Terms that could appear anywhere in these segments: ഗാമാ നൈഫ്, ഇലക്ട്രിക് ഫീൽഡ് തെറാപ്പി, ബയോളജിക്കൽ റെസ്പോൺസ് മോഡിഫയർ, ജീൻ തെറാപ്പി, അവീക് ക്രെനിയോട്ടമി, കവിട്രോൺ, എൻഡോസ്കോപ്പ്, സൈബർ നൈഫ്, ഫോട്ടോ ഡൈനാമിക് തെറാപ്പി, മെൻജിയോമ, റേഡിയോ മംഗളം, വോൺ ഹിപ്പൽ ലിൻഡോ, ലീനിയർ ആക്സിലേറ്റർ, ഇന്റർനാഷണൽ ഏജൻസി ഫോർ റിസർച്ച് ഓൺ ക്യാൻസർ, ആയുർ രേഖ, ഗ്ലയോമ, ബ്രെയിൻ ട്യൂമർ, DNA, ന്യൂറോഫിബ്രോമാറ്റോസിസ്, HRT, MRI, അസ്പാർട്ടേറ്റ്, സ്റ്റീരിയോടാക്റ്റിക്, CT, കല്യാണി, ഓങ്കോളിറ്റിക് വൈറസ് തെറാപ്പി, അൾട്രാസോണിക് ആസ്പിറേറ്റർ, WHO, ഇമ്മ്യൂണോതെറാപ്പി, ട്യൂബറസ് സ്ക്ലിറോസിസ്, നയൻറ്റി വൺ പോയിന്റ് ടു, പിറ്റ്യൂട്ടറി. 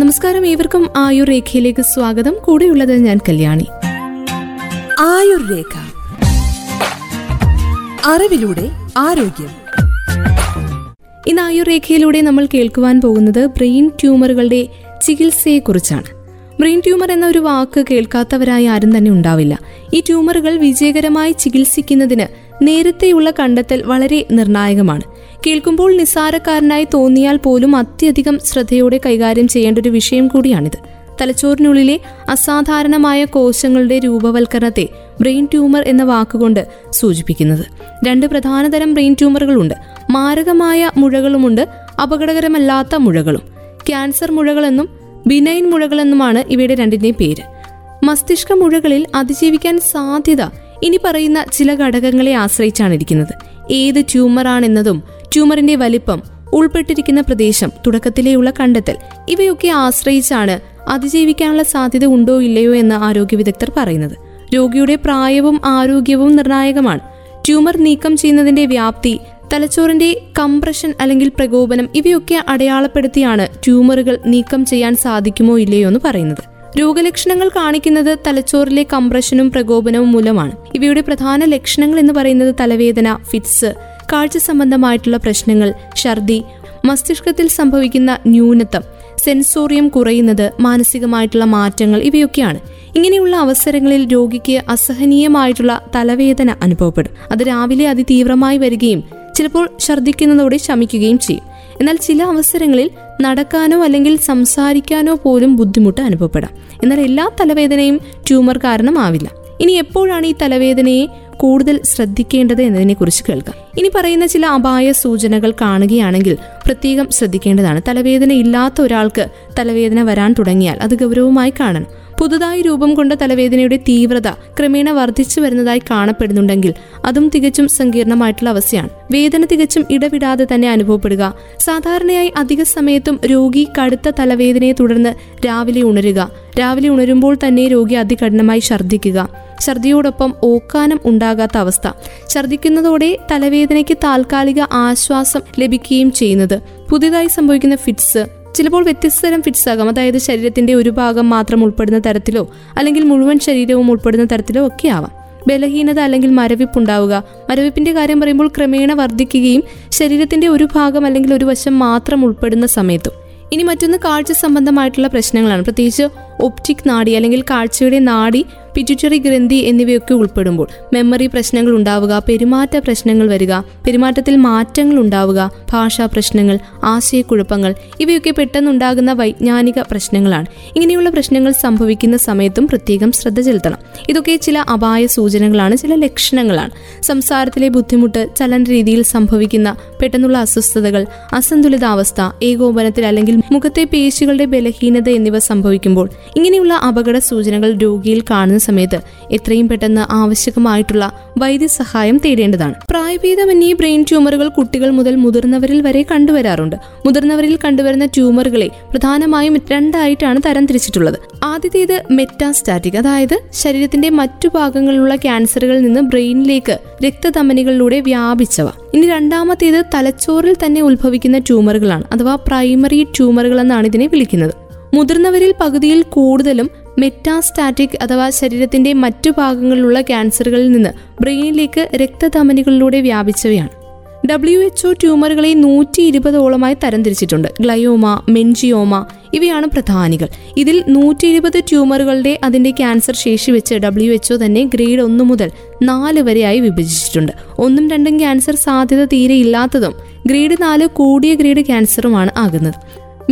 നമസ്കാരം, ഏവർക്കും ആയുർ രേഖയിലേക്ക് സ്വാഗതം. കൂടെയുള്ളത് ഞാൻ കല്യാണി. ആയുർ രേഖ, അറിവിലൂടെ ആരോഗ്യം. ഇന്ന് ആയുർ രേഖയിലൂടെ നമ്മൾ കേൾക്കുവാൻ പോകുന്നത് ബ്രെയിൻ ട്യൂമറുകളുടെ ചികിത്സയെക്കുറിച്ചാണ്. ബ്രെയിൻ ട്യൂമർ എന്ന ഒരു വാക്ക് കേൾക്കാത്തവരായി ആരും തന്നെ ഉണ്ടാവില്ല. ഈ ട്യൂമറുകൾ വിജയകരമായി ചികിത്സിക്കുന്നതിന് നേരത്തെയുള്ള കണ്ടെത്തൽ വളരെ നിർണായകമാണ്. കേൾക്കുമ്പോൾ നിസ്സാരക്കാരനായി തോന്നിയാൽ പോലും അത്യധികം ശ്രദ്ധയോടെ കൈകാര്യം ചെയ്യേണ്ട ഒരു വിഷയം കൂടിയാണിത്. തലച്ചോറിനുള്ളിലെ അസാധാരണമായ കോശങ്ങളുടെ രൂപവൽക്കരണത്തെ ബ്രെയിൻ ട്യൂമർ എന്ന വാക്കുകൊണ്ട് സൂചിപ്പിക്കുന്നത്. രണ്ട് പ്രധാനതരം ബ്രെയിൻ ട്യൂമറുകളുണ്ട്. മാരകമായ മുഴകളുമുണ്ട്, അപകടകരമല്ലാത്ത മുഴകളും. ക്യാൻസർ മുഴകളെന്നും ബിനൈൻ മുഴകളെന്നുമാണ് ഇവയുടെ രണ്ടിൻ്റെയും പേര്. മസ്തിഷ്ക മുഴകളിൽ അതിജീവിക്കാൻ സാധ്യത ഇനി പറയുന്ന ചില ഘടകങ്ങളെ ആശ്രയിച്ചാണ് ഇരിക്കുന്നത്. ഏത് ട്യൂമറാണെന്നതും ട്യൂമറിന്റെ വലിപ്പം, ഉൾപ്പെട്ടിരിക്കുന്ന പ്രദേശം, തുടക്കത്തിലെയുള്ള കണ്ടെത്തൽ, ഇവയൊക്കെ ആശ്രയിച്ചാണ് അതിജീവിക്കാനുള്ള സാധ്യത ഉണ്ടോ ഇല്ലയോ എന്ന് ആരോഗ്യ വിദഗ്ധർ പറയുന്നത്. രോഗിയുടെ പ്രായവും ആരോഗ്യവും നിർണായകമാണ്. ട്യൂമർ നീക്കം ചെയ്യുന്നതിന്റെ വ്യാപ്തി, തലച്ചോറിന്റെ കംപ്രഷൻ അല്ലെങ്കിൽ പ്രകോപനം, ഇവയൊക്കെ അടയാളപ്പെടുത്തിയാണ് ട്യൂമറുകൾ നീക്കം ചെയ്യാൻ സാധിക്കുമോ ഇല്ലയോ എന്ന് പറയുന്നത്. രോഗലക്ഷണങ്ങൾ കാണിക്കുന്നത് തലച്ചോറിലെ കംപ്രഷനും പ്രകോപനവും മൂലമാണ്. ഇവയുടെ പ്രധാന ലക്ഷണങ്ങൾ എന്ന് പറയുന്നത് തലവേദന, ഫിറ്റ്സ്, കാഴ്ച സംബന്ധമായിട്ടുള്ള പ്രശ്നങ്ങൾ, ഛർദി, മസ്തിഷ്കത്തിൽ സംഭവിക്കുന്ന ന്യൂനത്വം, സെൻസോറിയം കുറയുന്നത്, മാനസികമായിട്ടുള്ള മാറ്റങ്ങൾ, ഇവയൊക്കെയാണ്. ഇങ്ങനെയുള്ള അവസരങ്ങളിൽ രോഗിക്ക് അസഹനീയമായിട്ടുള്ള തലവേദന അനുഭവപ്പെടും. അത് രാവിലെ അതിതീവ്രമായി വരികയും ചിലപ്പോൾ ഛർദ്ദിക്കുന്നതോടെ ശമിക്കുകയും ചെയ്യും. എന്നാൽ ചില അവസരങ്ങളിൽ നടക്കാനോ അല്ലെങ്കിൽ സംസാരിക്കാനോ പോലും ബുദ്ധിമുട്ട് അനുഭവപ്പെടാം. എന്നാൽ എല്ലാ തലവേദനയും ട്യൂമർ കാരണമാവില്ല. ഇനി എപ്പോഴാണ് ഈ തലവേദനയെ കൂടുതൽ ശ്രദ്ധിക്കേണ്ടത് എന്നതിനെക്കുറിച്ച് കേൾക്കാം. ഇനി പറയുന്ന ചില അപായ സൂചനകൾ കാണുകയാണെങ്കിൽ പ്രത്യേകം ശ്രദ്ധിക്കേണ്ടതാണ്. തലവേദന ഇല്ലാത്ത ഒരാൾക്ക് തലവേദന വരാൻ തുടങ്ങിയാൽ അത് ഗൗരവമായി കാണണം. പുതുതായി രൂപം കൊണ്ട തലവേദനയുടെ തീവ്രത ക്രമേണ വർദ്ധിച്ചു വരുന്നതായി കാണപ്പെടുന്നുണ്ടെങ്കിൽ അതും തികച്ചും സങ്കീർണമായിട്ടുള്ള അവസ്ഥയാണ്. വേദന തികച്ചും ഇടവിടാതെ തന്നെ അനുഭവപ്പെടുക. സാധാരണയായി അധിക സമയത്തും രോഗി കടുത്ത തലവേദനയെ തുടർന്ന് രാവിലെ ഉണരുക. രാവിലെ ഉണരുമ്പോൾ തന്നെ രോഗി അതികഠിനമായി ഛർദ്ദിക്കുക. ഛർദിയോടൊപ്പം ഓക്കാനം ഉണ്ടാകാത്ത അവസ്ഥ. ഛർദിക്കുന്നതോടെ തലവേദനയ്ക്ക് താൽക്കാലിക ആശ്വാസം ലഭിക്കുകയും ചെയ്യുന്നത്. പുതിയതായി സംഭവിക്കുന്ന ഫിറ്റ്സ്, ചിലപ്പോൾ വ്യത്യസ്ത തരം ഫിറ്റ്സ് ആകാം. അതായത് ശരീരത്തിന്റെ ഒരു ഭാഗം മാത്രം ഉൾപ്പെടുന്ന തരത്തിലോ അല്ലെങ്കിൽ മുഴുവൻ ശരീരവും ഉൾപ്പെടുന്ന തരത്തിലോ ഒക്കെ ആവാം. ബലഹീനത അല്ലെങ്കിൽ മരവിപ്പുണ്ടാവുക. മരവിപ്പിന്റെ കാര്യം പറയുമ്പോൾ ക്രമേണ വർദ്ധിക്കുകയും ശരീരത്തിന്റെ ഒരു ഭാഗം അല്ലെങ്കിൽ ഒരു വശം മാത്രം ഉൾപ്പെടുന്ന സമയത്തും. ഇനി മറ്റൊന്ന് കാഴ്ച സംബന്ധമായിട്ടുള്ള പ്രശ്നങ്ങളാണ്. പ്രത്യേകിച്ച് ഒപ്റ്റിക് നാഡി അല്ലെങ്കിൽ കാഴ്ചയുടെ നാഡി, പിറ്റ്യൂട്ടറി ഗ്രന്ഥി എന്നിവയൊക്കെ ഉൾപ്പെടുമ്പോൾ മെമ്മറി പ്രശ്നങ്ങൾ ഉണ്ടാവുക, പെരുമാറ്റ പ്രശ്നങ്ങൾ വരിക, പെരുമാറ്റത്തിൽ മാറ്റങ്ങൾ ഉണ്ടാവുക, ഭാഷാ പ്രശ്നങ്ങൾ, ആശയക്കുഴപ്പങ്ങൾ, ഇവയൊക്കെ പെട്ടെന്നുണ്ടാകുന്ന വൈജ്ഞാനിക പ്രശ്നങ്ങളാണ്. ഇങ്ങനെയുള്ള പ്രശ്നങ്ങൾ സംഭവിക്കുന്ന സമയത്തും പ്രത്യേകം ശ്രദ്ധ ചെലുത്തണം. ഇതൊക്കെ ചില അപായ സൂചനകളാണ്, ചില ലക്ഷണങ്ങളാണ്. സംസാരത്തിലെ ബുദ്ധിമുട്ട്, ചലന രീതിയിൽ സംഭവിക്കുന്ന പെട്ടെന്നുള്ള അസ്വസ്ഥതകൾ, അസന്തുലിതാവസ്ഥ, ഏകോപനത്തിൽ അല്ലെങ്കിൽ മുഖത്തെ പേശികളുടെ ബലഹീനത എന്നിവ സംഭവിക്കുമ്പോൾ ഇങ്ങനെയുള്ള അപകട സൂചനകൾ രോഗിയിൽ കാണുന്ന സമയത്ത് എത്രയും പെട്ടെന്ന് ആവശ്യമായിട്ടുള്ള വൈദ്യസഹായം തേടേണ്ടതാണ്. പ്രായഭേദമന്യേ ബ്രെയിൻ ട്യൂമറുകൾ കുട്ടികൾ മുതൽ മുതിർന്നവരിൽ വരെ കണ്ടുവരാറുണ്ട്. മുതിർന്നവരിൽ കണ്ടുവരുന്ന ട്യൂമറുകളെ പ്രധാനമായും രണ്ടായിട്ടാണ് തരംതിരിച്ചിട്ടുള്ളത്. ആദ്യത്തേത് മെറ്റാസ്റ്റാറ്റിക്, അതായത് ശരീരത്തിന്റെ മറ്റു ഭാഗങ്ങളിലുള്ള ക്യാൻസറുകളിൽ നിന്ന് ബ്രെയിനിലേക്ക് രക്തധമനികളിലൂടെ വ്യാപിച്ചവ. ഇനി രണ്ടാമത്തേത് തലച്ചോറിൽ തന്നെ ഉത്ഭവിക്കുന്ന ട്യൂമറുകളാണ്, അഥവാ പ്രൈമറി ട്യൂമറുകൾ എന്നാണ് ഇതിനെ വിളിക്കുന്നത്. മുതിർന്നവരിൽ പകുതിയിൽ കൂടുതലും മെറ്റാസ്റ്റാറ്റിക് അഥവാ ശരീരത്തിന്റെ മറ്റു ഭാഗങ്ങളിലുള്ള ക്യാൻസറുകളിൽ നിന്ന് ബ്രെയിനിലേക്ക് രക്തധമനികളിലൂടെ വ്യാപിച്ചവയാണ്. WHO ട്യൂമറുകളെ 120ഓളമായി തരംതിരിച്ചിട്ടുണ്ട്. ഗ്ലയോമ, മെൻജിയോമ ഇവയാണ് പ്രധാനികൾ. ഇതിൽ 120 ട്യൂമറുകളുടെ അതിന്റെ ക്യാൻസർ ശേഷി വെച്ച് WHO തന്നെ ഗ്രേഡ് 1 മുതൽ 4 വരെയായി വിഭജിച്ചിട്ടുണ്ട്. 1ഉം 2ഉം ക്യാൻസർ സാധ്യത തീരെ ഇല്ലാത്തതും ഗ്രേഡ് 4 കൂടിയ ഗ്രേഡ് ക്യാൻസറുമാണ് ആകുന്നത്.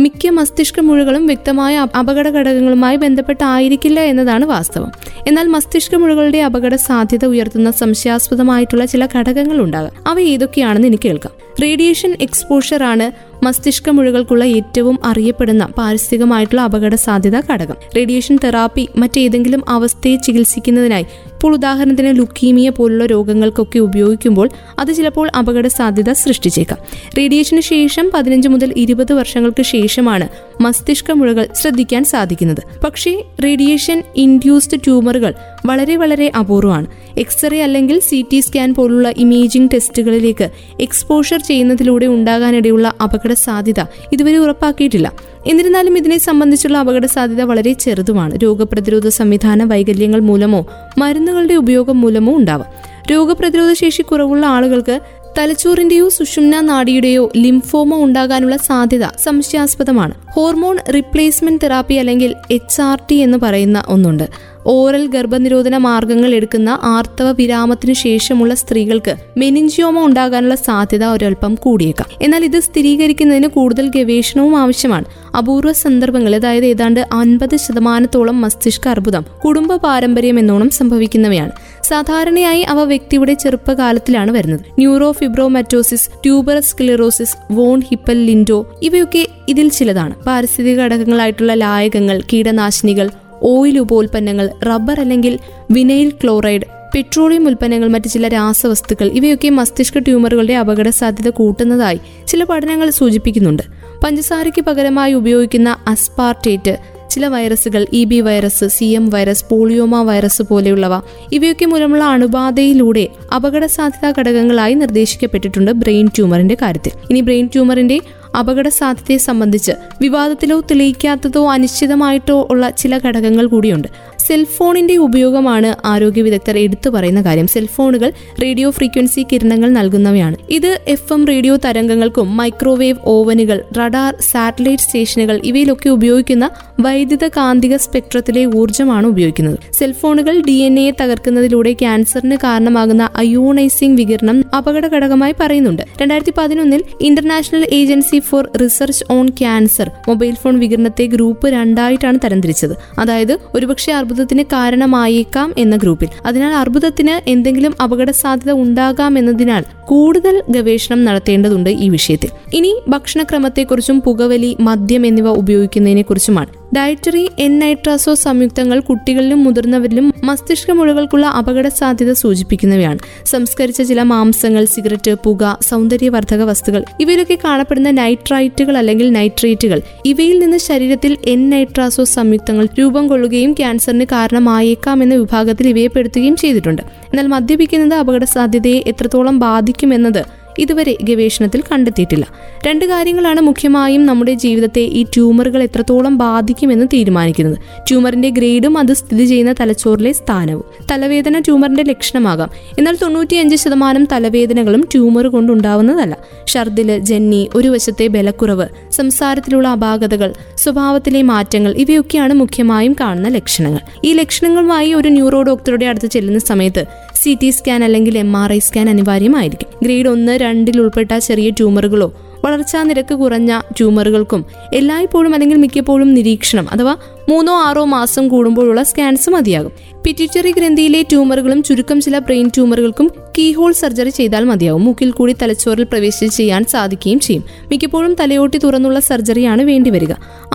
മിക്ക മസ്തിഷ്ക മുഴകളും വ്യക്തമായ അപകട ഘടകങ്ങളുമായി ബന്ധപ്പെട്ടായിരിക്കില്ല എന്നതാണ് വാസ്തവം. എന്നാൽ മസ്തിഷ്ക മുഴകളുടെ അപകട സാധ്യത ഉയർത്തുന്ന സംശയാസ്പദമായിട്ടുള്ള ചില ഘടകങ്ങൾ ഉണ്ടാകാം. അവ ഏതൊക്കെയാണെന്ന് എനിക്ക് കേൾക്കാം. റേഡിയേഷൻ എക്സ്പോഷർ ആണ് മസ്തിഷ്ക മുഴകൾക്കുള്ള ഏറ്റവും അറിയപ്പെടുന്ന പാരിസ്ഥിതികമായിട്ടുള്ള അപകട സാധ്യതാ ഘടകം. റേഡിയേഷൻ തെറാപ്പി മറ്റേതെങ്കിലും അവസ്ഥയെ ചികിത്സിക്കുന്നതിനായി ഇപ്പോൾ ഉദാഹരണത്തിന് ലുക്കീമിയ പോലുള്ള രോഗങ്ങൾക്കൊക്കെ ഉപയോഗിക്കുമ്പോൾ അത് ചിലപ്പോൾ അപകട സാധ്യത സൃഷ്ടിച്ചേക്കാം. റേഡിയേഷന് ശേഷം 15 മുതൽ 20 വർഷങ്ങൾക്ക് ശേഷമാണ് മസ്തിഷ്ക മുഴകൾ ശ്രദ്ധിക്കാൻ സാധിക്കുന്നത്. പക്ഷേ റേഡിയേഷൻ ഇൻഡ്യൂസ്ഡ് ട്യൂമറുകൾ വളരെ വളരെ അപൂർവമാണ്. എക്സ്റേ അല്ലെങ്കിൽ CT സ്കാൻ പോലുള്ള ഇമേജിംഗ് ടെസ്റ്റുകളിലേക്ക് എക്സ്പോഷർ ചെയ്യുന്നതിലൂടെ ഉണ്ടാകാനിടയുള്ള അപകട സാധ്യത ഇതുവരെ ഉറപ്പാക്കിയിട്ടില്ല. എന്നിരുന്നാലും ഇതിനെ സംബന്ധിച്ചുള്ള അപകട സാധ്യത വളരെ ചെറുതുമാണ്. രോഗപ്രതിരോധ സംവിധാന വൈകല്യങ്ങൾ മൂലമോ മരുന്നുകളുടെ ഉപയോഗം മൂലമോ ഉണ്ടാവാം. രോഗപ്രതിരോധ ശേഷി കുറവുള്ള ആളുകൾക്ക് തലച്ചോറിന്റെയോ സുഷുമ്ന നാടിയുടെയോ ലിംഫോമോ ഉണ്ടാകാനുള്ള സാധ്യത സംശയാസ്പദമാണ്. ഹോർമോൺ റീപ്ലേസ്മെന്റ് തെറാപ്പി അല്ലെങ്കിൽ HRT എന്ന് പറയുന്ന ഒന്നുണ്ട്. ഓറൽ ഗർഭനിരോധന മാർഗങ്ങൾ എടുക്കുന്ന ആർത്തവ വിരാമത്തിനു ശേഷമുള്ള സ്ത്രീകൾക്ക് മെനിഞ്ചിയോമ ഉണ്ടാകാനുള്ള സാധ്യത ഒരൽപ്പം കൂടിയേക്കാം. എന്നാൽ ഇത് സ്ഥിരീകരിക്കുന്നതിന് കൂടുതൽ ഗവേഷണവും ആവശ്യമാണ്. അപൂർവ സന്ദർഭങ്ങൾ, അതായത് ഏതാണ്ട് 50% മസ്തിഷ്ക അർബുദം കുടുംബ പാരമ്പര്യം എന്നോണം സംഭവിക്കുന്നവയാണ്. സാധാരണയായി അവ വ്യക്തിയുടെ ചെറുപ്പകാലത്തിലാണ് വരുന്നത്. ന്യൂറോഫിബ്രോമാറ്റോസിസ്, ട്യൂബറസ് സ്ക്ലിറോസിസ്, വോൺ ഹിപ്പൽ ലിൻഡോ ഇവയൊക്കെ ഇതിൽ ചിലതാണ്. പാരിസ്ഥിതിക ഘടകങ്ങളായിട്ടുള്ള ലായകങ്ങൾ, കീടനാശിനികൾ, ഓയിൽ ഉപോൽപ്പന്നങ്ങൾ, റബ്ബർ അല്ലെങ്കിൽ വിനൈൽ ക്ലോറൈഡ്, പെട്രോളിയം ഉൽപ്പന്നങ്ങൾ, മറ്റ് ചില രാസവസ്തുക്കൾ ഇവയൊക്കെ മസ്തിഷ്ക ട്യൂമറുകളുടെ അപകട സാധ്യത കൂട്ടുന്നതായി ചില പഠനങ്ങൾ സൂചിപ്പിക്കുന്നുണ്ട്. പഞ്ചസാരയ്ക്ക് പകരമായി ഉപയോഗിക്കുന്ന അസ്പാർട്ടേറ്റ്, ചില വൈറസുകൾ, EB virus, CM virus, polyoma virus പോലെയുള്ളവ ഇവയൊക്കെ മൂലമുള്ള അണുബാധയിലൂടെ അപകട സാധ്യതാ ഘടകങ്ങളായി നിർദ്ദേശിക്കപ്പെട്ടിട്ടുണ്ട് ബ്രെയിൻ ട്യൂമറിന്റെ കാര്യത്തിൽ. ഇനി ബ്രെയിൻ ട്യൂമറിന്റെ അപകട സാധ്യതയെ സംബന്ധിച്ച് വിവാദത്തിലോ തെളിയിക്കാത്തതോ അനിശ്ചിതമായിട്ടോ ഉള്ള ചില ഘടകങ്ങൾ കൂടിയുണ്ട്. സെൽഫോണിന്റെ ഉപയോഗമാണ് ആരോഗ്യ വിദഗ്ധർ എടുത്തു പറയുന്ന കാര്യം. സെൽഫോണുകൾ റേഡിയോ ഫ്രീക്വൻസി കിരണങ്ങൾ നൽകുന്നവയാണ്. ഇത് FM റേഡിയോ തരംഗങ്ങൾക്കും മൈക്രോവേവ് ഓവനുകൾ, റഡാർ, സാറ്റലൈറ്റ് സ്റ്റേഷനുകൾ ഇവയിലൊക്കെ ഉപയോഗിക്കുന്ന വൈദ്യുത കാന്തിക സ്പെക്ട്രത്തിലെ ഊർജ്ജമാണ് ഉപയോഗിക്കുന്നത്. സെൽഫോണുകൾ DNA തകർക്കുന്നതിലൂടെ ക്യാൻസറിന് കാരണമാകുന്ന അയോണൈസിംഗ് വികിരണം അപകട ഘടകമായി പറയുന്നുണ്ട്. 2011 ഇന്റർനാഷണൽ ഏജൻസി ഫോർ റിസർച്ച് ഓൺ ക്യാൻസർ mobile phone വികിരണത്തെ ഗ്രൂപ്പ് 2 ആയിട്ടാണ് തരംതിരിച്ചത്. അതായത് ഒരുപക്ഷെ അർബുദത്തിന് കാരണമായേക്കാം എന്ന ഗ്രൂപ്പിൽ. അതിനാൽ അർബുദത്തിന് എന്തെങ്കിലും അപകട സാധ്യത ഉണ്ടാകാം എന്നതിനാൽ കൂടുതൽ ഗവേഷണം നടത്തേണ്ടതുണ്ട് ഈ വിഷയത്തിൽ. ഇനി ഭക്ഷണക്രമത്തെക്കുറിച്ചും പുകവലി, മദ്യം എന്നിവ ഉപയോഗിക്കുന്നതിനെ കുറിച്ചുമാണ്. ഡയറ്ററി N നൈട്രോസോ സംയുക്തങ്ങൾ കുട്ടികളിലും മുതിർന്നവരിലും മസ്തിഷ്ക മുഴകൾക്കുള്ള അപകട സാധ്യത സൂചിപ്പിക്കുന്നവയാണ്. സംസ്കരിച്ച ചില മാംസങ്ങൾ, സിഗരറ്റ്, പുക, സൗന്ദര്യവർദ്ധക വസ്തുക്കൾ ഇവയിലൊക്കെ കാണപ്പെടുന്ന നൈട്രൈറ്റുകൾ അല്ലെങ്കിൽ നൈട്രേറ്റുകൾ ഇവയിൽ നിന്ന് ശരീരത്തിൽ N നൈട്രോസോ സംയുക്തങ്ങൾ രൂപം കൊള്ളുകയും ക്യാൻസറിന് കാരണമായേക്കാം എന്ന വിഭാഗത്തിൽ ഇവയെ പെടുത്തുകയും ചെയ്തിട്ടുണ്ട്. എന്നാൽ മദ്യപിക്കുന്നത് അപകട സാധ്യതയെ എത്രത്തോളം ബാധിക്കുമെന്നത് ഇതുവരെ ഗവേഷണത്തിൽ കണ്ടെത്തിയിട്ടില്ല. 2 കാര്യങ്ങളാണ് മുഖ്യമായും നമ്മുടെ ജീവിതത്തെ ഈ ട്യൂമറുകൾ എത്രത്തോളം ബാധിക്കുമെന്ന് തീരുമാനിക്കുന്നത്: ട്യൂമറിന്റെ ഗ്രേഡും അത് സ്ഥിതി ചെയ്യുന്ന തലച്ചോറിലെ സ്ഥാനവും. തലവേദന ട്യൂമറിന്റെ ലക്ഷണമാകാം. എന്നാൽ 95% തലവേദനകളും ട്യൂമർ കൊണ്ടുണ്ടാവുന്നതല്ല. ഛർദില്, ജന്നി, ഒരു വശത്തെ ബലക്കുറവ്, സംസാരത്തിലുള്ള അപാകതകൾ, സ്വഭാവത്തിലെ മാറ്റങ്ങൾ ഇവയൊക്കെയാണ് മുഖ്യമായും കാണുന്ന ലക്ഷണങ്ങൾ. ഈ ലക്ഷണങ്ങളുമായി ഒരു ന്യൂറോ ഡോക്ടറുടെ അടുത്ത് ചെല്ലുന്ന സമയത്ത് CT സ്കാൻ അല്ലെങ്കിൽ MRI സ്കാൻ അനിവാര്യമായിരിക്കും. ഗ്രേഡ് 1, 2 ഉൾപ്പെട്ട ചെറിയ ട്യൂമറുകളോ വളർച്ചാ നിരക്ക് കുറഞ്ഞ ട്യൂമറുകൾക്കും എല്ലായ്പ്പോഴും അല്ലെങ്കിൽ മിക്കപ്പോഴും നിരീക്ഷണം അഥവാ 3 or 6 മാസം കൂടുമ്പോഴുള്ള സ്കാൻസ് മതിയാകും. പിറ്റ്യൂട്ടറി ഗ്രന്ഥിയിലെ ട്യൂമറുകളും ചുരുക്കം ചില ബ്രെയിൻ ട്യൂമറുകൾക്കും കീഹോൾ സർജറി ചെയ്താൽ മതിയാവും. മൂക്കിൽ കൂടി തലച്ചോറിൽ പ്രവേശിച്ച് ചെയ്യാൻ സാധിക്കുകയും ചെയ്യും. മിക്കപ്പോഴും തലയോട്ടി തുറന്നുള്ള സർജറിയാണ് വേണ്ടിവരിക.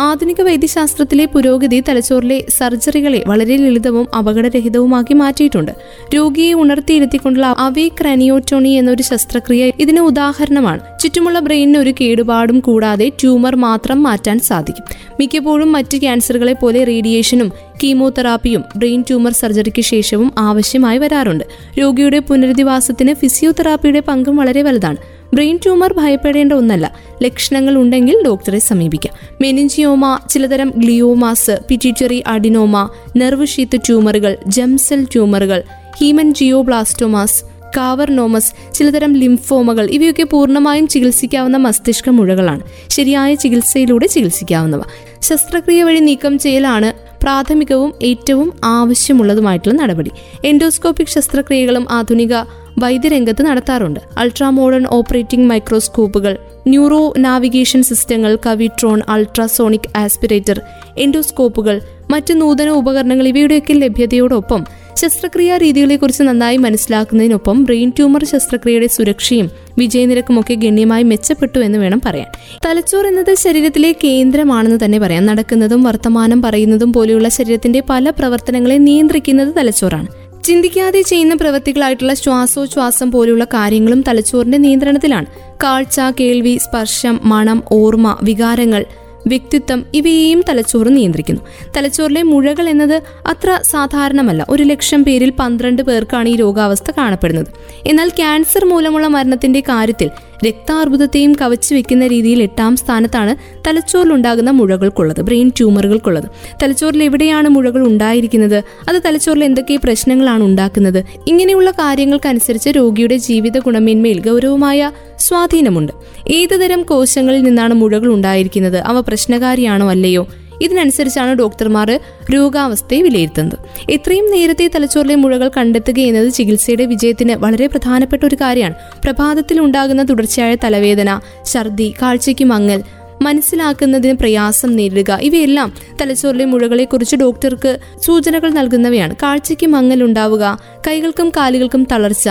ആധുനിക വൈദ്യശാസ്ത്രത്തിലെ പുരോഗതി തലച്ചോറിലെ സർജറികളെ വളരെ ലളിതവും അപകടരഹിതവുമാക്കി മാറ്റിയിട്ടുണ്ട്. രോഗിയെ ഉണർത്തിയിരുത്തിക്കൊണ്ടുള്ള അവീക് ക്രെനിയോട്ടമി എന്നൊരു ശസ്ത്രക്രിയ ഇതിന് ഉദാഹരണമാണ്. ചുറ്റുമുള്ള ബ്രെയിനിന് ഒരു കേടുപാടും കൂടാതെ ട്യൂമർ മാത്രം മാറ്റാൻ സാധിക്കും. മിക്കപ്പോഴും മറ്റ് ക്യാൻസറുകളെ പോലെ റേഡിയേഷനും കീമോതെറാപ്പിയും ബ്രെയിൻ ട്യൂമർ സർജറിക്ക് ശേഷവും ആവശ്യമായി വരാറുണ്ട്. രോഗിയുടെ പുനരധിവാസത്തിന് ഫിസിയോതെറാപ്പിയുടെ പങ്കും വളരെ വലുതാണ്. ബ്രെയിൻ ട്യൂമർ ഭയപ്പെടേണ്ട ഒന്നല്ല. ലക്ഷണങ്ങൾ ഉണ്ടെങ്കിൽ ഡോക്ടറെ സമീപിക്കാം. മെനിഞ്ചിയോമ, ചിലതരം gliomas, പിറ്റ്യൂട്ടറി adenoma, nerve sheath ട്യൂമറുകൾ, ജംസെൽ ട്യൂമറുകൾ, ഹീമൻ ജിയോബ്ലാസ്റ്റോമാസ്, കാവർനോമസ്, ചിലതരം ലിംഫോമകൾ ഇവയൊക്കെ പൂർണ്ണമായും ചികിത്സിക്കാവുന്ന മസ്തിഷ്ക മുഴകളാണ്. ശരിയായ ചികിത്സയിലൂടെ ചികിത്സിക്കാവുന്നവ. ശസ്ത്രക്രിയ വഴി നീക്കം ചെയ്യലാണ് പ്രാഥമികവും ഏറ്റവും ആവശ്യമുള്ളതുമായിട്ടുള്ള നടപടി. എൻഡോസ്കോപ്പിക് ശസ്ത്രക്രിയകളും ആധുനിക വൈദ്യരംഗത്ത് നടത്താറുണ്ട്. അൾട്രാമോഡേൺ ഓപ്പറേറ്റിംഗ് മൈക്രോസ്കോപ്പുകൾ, ന്യൂറോ നാവിഗേഷൻ സിസ്റ്റങ്ങൾ, കവിട്രോൺ, അൾട്രാസോണിക് ആസ്പിറേറ്റർ, എൻഡോസ്കോപ്പുകൾ, മറ്റ് നൂതന ഉപകരണങ്ങൾ ഇവയുടെയൊക്കെ ലഭ്യതയോടൊപ്പം ശസ്ത്രക്രിയാ രീതികളെക്കുറിച്ച് നന്നായി മനസ്സിലാക്കുന്നതിനൊപ്പം ബ്രെയിൻ ട്യൂമർ ശസ്ത്രക്രിയയുടെ സുരക്ഷയും വിജയനിരക്കുമൊക്കെ ഗണ്യമായി മെച്ചപ്പെട്ടു എന്ന് വേണം പറയാൻ. തലച്ചോർ എന്നത് ശരീരത്തിലെ കേന്ദ്രമാണെന്ന് തന്നെ പറയാം. നടക്കുന്നതും വർത്തമാനം പറയുന്നതും പോലെയുള്ള ശരീരത്തിന്റെ പല പ്രവർത്തനങ്ങളെ നിയന്ത്രിക്കുന്നത് തലച്ചോറാണ്. ചിന്തിക്കാതെ ചെയ്യുന്ന പ്രവൃത്തികളായിട്ടുള്ള ശ്വാസോച്ഛ്വാസം പോലുള്ള കാര്യങ്ങളും തലച്ചോറിന്റെ നിയന്ത്രണത്തിലാണ്. കാഴ്ച, കേൾവി, സ്പർശം, മണം, ഓർമ്മ, വികാരങ്ങൾ, വ്യക്തിത്വം ഇവയെയും തലച്ചോറ് നിയന്ത്രിക്കുന്നു. തലച്ചോറിലെ മുഴകൾ എന്നത് അത്ര സാധാരണമല്ല. 1,00,000 പേരിൽ 12 പേർക്കാണ് ഈ രോഗാവസ്ഥ കാണപ്പെടുന്നത്. എന്നാൽ ക്യാൻസർ മൂലമുള്ള മരണത്തിന്റെ കാര്യത്തിൽ രക്താർബുദത്തെയും കവച്ചു വെക്കുന്ന രീതിയിൽ 8ാം സ്ഥാനത്താണ് തലച്ചോറിലുണ്ടാകുന്ന മുഴകൾക്കുള്ളത്, ബ്രെയിൻ ട്യൂമറുകൾക്കുള്ളത്. തലച്ചോറിൽ എവിടെയാണ് മുഴകൾ ഉണ്ടായിരിക്കുന്നത്, അത് തലച്ചോറിൽ എന്തൊക്കെ പ്രശ്നങ്ങളാണ് ഉണ്ടാക്കുന്നത്, ഇങ്ങനെയുള്ള കാര്യങ്ങൾക്കനുസരിച്ച് രോഗിയുടെ ജീവിത ഗുണമേന്മയിൽ ഗൗരവമായ സ്വാധീനമുണ്ട്. ഏതുതരം കോശങ്ങളിൽ നിന്നാണ് മുഴകൾ ഉണ്ടായിരിക്കുന്നത്, അവ പ്രശ്നകാരിയാണോ അല്ലയോ, ഇതിനനുസരിച്ചാണ് ഡോക്ടർമാർ രോഗാവസ്ഥയെ വിലയിരുത്തുന്നത്. എത്രയും നേരത്തെ തലച്ചോറിലെ മുഴകൾ കണ്ടെത്തുക എന്നത് ചികിത്സയുടെ വിജയത്തിന് വളരെ പ്രധാനപ്പെട്ട ഒരു കാര്യമാണ്. പ്രഭാതത്തിൽ ഉണ്ടാകുന്ന തുടർച്ചയായ തലവേദന, ഛർദി, കാഴ്ചയ്ക്ക് മങ്ങൽ, മനസ്സിലാക്കുന്നതിന് പ്രയാസം നേരിടുക ഇവയെല്ലാം തലച്ചോറിലെ മുഴകളെക്കുറിച്ച് ഡോക്ടർക്ക് സൂചനകൾ നൽകുന്നവയാണ്. കാഴ്ചയ്ക്ക് മങ്ങൽ ഉണ്ടാവുക, കൈകൾക്കും കാലുകൾക്കും തളർച്ച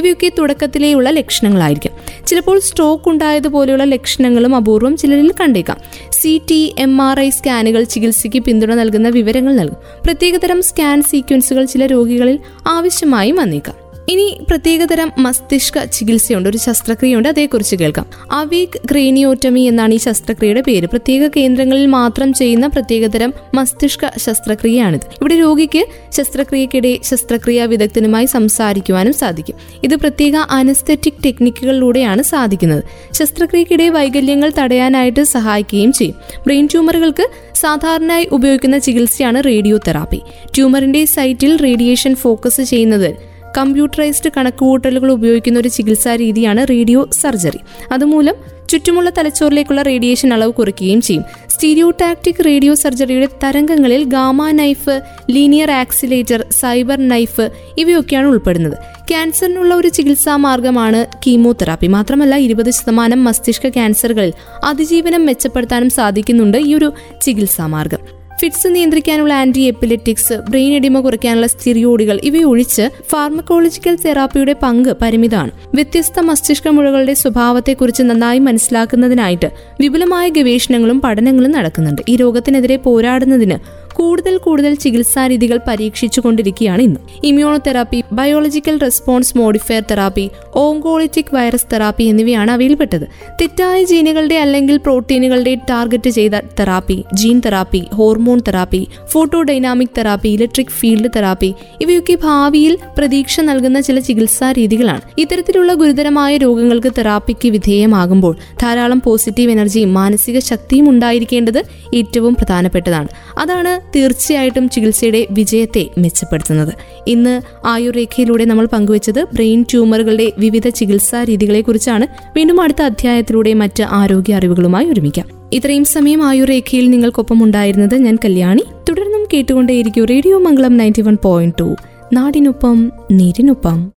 ഇവയൊക്കെ തുടക്കത്തിലേയുള്ള ലക്ഷണങ്ങളായിരിക്കും. ചിലപ്പോൾ സ്ട്രോക്ക് ഉണ്ടായതുപോലെയുള്ള ലക്ഷണങ്ങളും അപൂർവം ചിലരിൽ കണ്ടേക്കാം. CT, MRI സ്കാനുകൾ ചികിത്സയ്ക്ക് പിന്തുണ നൽകുന്ന വിവരങ്ങൾ നൽകും. പ്രത്യേകതരം സ്കാൻ സീക്വൻസുകൾ ചില രോഗികളിൽ ആവശ്യമായി വന്നേക്കാം. ഇനി പ്രത്യേകതരം മസ്തിഷ്ക ചികിത്സയുണ്ട്, ഒരു ശസ്ത്രക്രിയയുണ്ട്, അതേക്കുറിച്ച് കേൾക്കാം. അവീക് ക്രെനിയോട്ടമി എന്നാണ് ഈ ശസ്ത്രക്രിയയുടെ പേര്. പ്രത്യേക കേന്ദ്രങ്ങളിൽ മാത്രം ചെയ്യുന്ന പ്രത്യേകതരം മസ്തിഷ്ക ശസ്ത്രക്രിയയാണിത്. ഇവിടെ രോഗിക്ക് ശസ്ത്രക്രിയക്കിടെ ശസ്ത്രക്രിയാ വിദഗ്ധനുമായി സംസാരിക്കുവാനും സാധിക്കും. ഇത് പ്രത്യേക അനസ്തെറ്റിക് ടെക്നിക്കുകളിലൂടെയാണ് സാധിക്കുന്നത്. ശസ്ത്രക്രിയക്കിടെ വൈകല്യങ്ങൾ തടയാനായിട്ട് സഹായിക്കുകയും ചെയ്യും. ബ്രെയിൻ ട്യൂമറുകൾക്ക് സാധാരണയായി ഉപയോഗിക്കുന്ന ചികിത്സയാണ് റേഡിയോ തെറാപ്പി. ട്യൂമറിന്റെ സൈറ്റിൽ റേഡിയേഷൻ ഫോക്കസ് ചെയ്യുന്നത് കമ്പ്യൂട്ടറൈസ്ഡ് കണക്കുകൂട്ടലുകൾ ഉപയോഗിക്കുന്ന ഒരു ചികിത്സാ രീതിയാണ് റേഡിയോ സർജറി. അതുമൂലം ചുറ്റുമുള്ള തലച്ചോറിലേക്കുള്ള റേഡിയേഷൻ അളവ് കുറയ്ക്കുകയും ചെയ്യും. സ്റ്റീരിയോടാക്റ്റിക് റേഡിയോ സർജറിയുടെ തരംഗങ്ങളിൽ ഗാമാ നൈഫ്, ലീനിയർ ആക്സിലേറ്റർ, സൈബർ നൈഫ് ഇവയൊക്കെയാണ് ഉൾപ്പെടുന്നത്. ക്യാൻസറിനുള്ള ഒരു ചികിത്സാ മാർഗമാണ് കീമോതെറാപ്പി. മാത്രമല്ല 20% മസ്തിഷ്ക ക്യാൻസറുകളിൽ അതിജീവനം മെച്ചപ്പെടുത്താനും സാധിക്കുന്നുണ്ട് ഈ ഒരു ചികിത്സാ മാർഗം. ഫിറ്റ്സ് നിയന്ത്രിക്കാനുള്ള ആന്റി എപ്പിലെറ്റിക്സ്, ബ്രെയിൻ എഡിമ കുറയ്ക്കാനുള്ള സ്റ്റിറിയോഡുകൾ ഇവയൊഴിച്ച് ഫാർമക്കോളജിക്കൽ തെറാപ്പിയുടെ പങ്ക് പരിമിതമാണ്. വ്യത്യസ്ത മസ്തിഷ്ക മുഴകളുടെ സ്വഭാവത്തെക്കുറിച്ച് നന്നായി മനസ്സിലാക്കുന്നതിനായിട്ട് വിപുലമായ ഗവേഷണങ്ങളും പഠനങ്ങളും നടക്കുന്നുണ്ട്. ഈ രോഗത്തിനെതിരെ പോരാടുന്നതിന് കൂടുതൽ ചികിത്സാ രീതികൾ പരീക്ഷിച്ചുകൊണ്ടിരിക്കുകയാണ് ഇന്ന്. ഇമ്മ്യൂണോതെറാപ്പി, ബയോളജിക്കൽ റെസ്പോൺസ് മോഡിഫയർ therapy, ഓങ്കോളിറ്റിക് വൈറസ് തെറാപ്പി എന്നിവയാണ് അവയിൽപ്പെട്ടത്. തെറ്റായ ജീനുകളുടെ അല്ലെങ്കിൽ പ്രോട്ടീനുകളുടെ ടാർഗറ്റ് ചെയ്ത therapy, ജീൻ തെറാപ്പി, hormone therapy, ഫോട്ടോ ഡൈനാമിക് തെറാപ്പി, ഇലക്ട്രിക് ഫീൽഡ് തെറാപ്പി ഇവയൊക്കെ ഭാവിയിൽ പ്രതീക്ഷ നൽകുന്ന ചില ചികിത്സാ രീതികളാണ്. ഇത്തരത്തിലുള്ള ഗുരുതരമായ രോഗങ്ങൾക്ക് തെറാപ്പിക്ക് വിധേയമാകുമ്പോൾ ധാരാളം പോസിറ്റീവ് എനർജിയും മാനസിക ശക്തിയും ഉണ്ടായിരിക്കേണ്ടത് ഏറ്റവും പ്രധാനപ്പെട്ടതാണ്. അതാണ് തീർച്ചയായിട്ടും ചികിത്സയുടെ വിജയത്തെ മെച്ചപ്പെടുത്തുന്നത്. ഇന്ന് ആയുർ രേഖയിലൂടെ നമ്മൾ പങ്കുവച്ചത് ബ്രെയിൻ ട്യൂമറുകളുടെ വിവിധ ചികിത്സാ രീതികളെക്കുറിച്ചാണ്. വീണ്ടും അടുത്ത അധ്യായത്തിലൂടെ മറ്റ് ആരോഗ്യ അറിവുകളുമായി ഒരുമിക്കാം. ഇത്രയും സമയം ആയുർ രേഖയിൽ നിങ്ങൾക്കൊപ്പം ഉണ്ടായിരുന്നത് ഞാൻ കല്യാണി. തുടർന്നും കേട്ടുകൊണ്ടേയിരിക്കും റേഡിയോ മംഗളം 91.2, നാടിനൊപ്പം നീരിനൊപ്പം.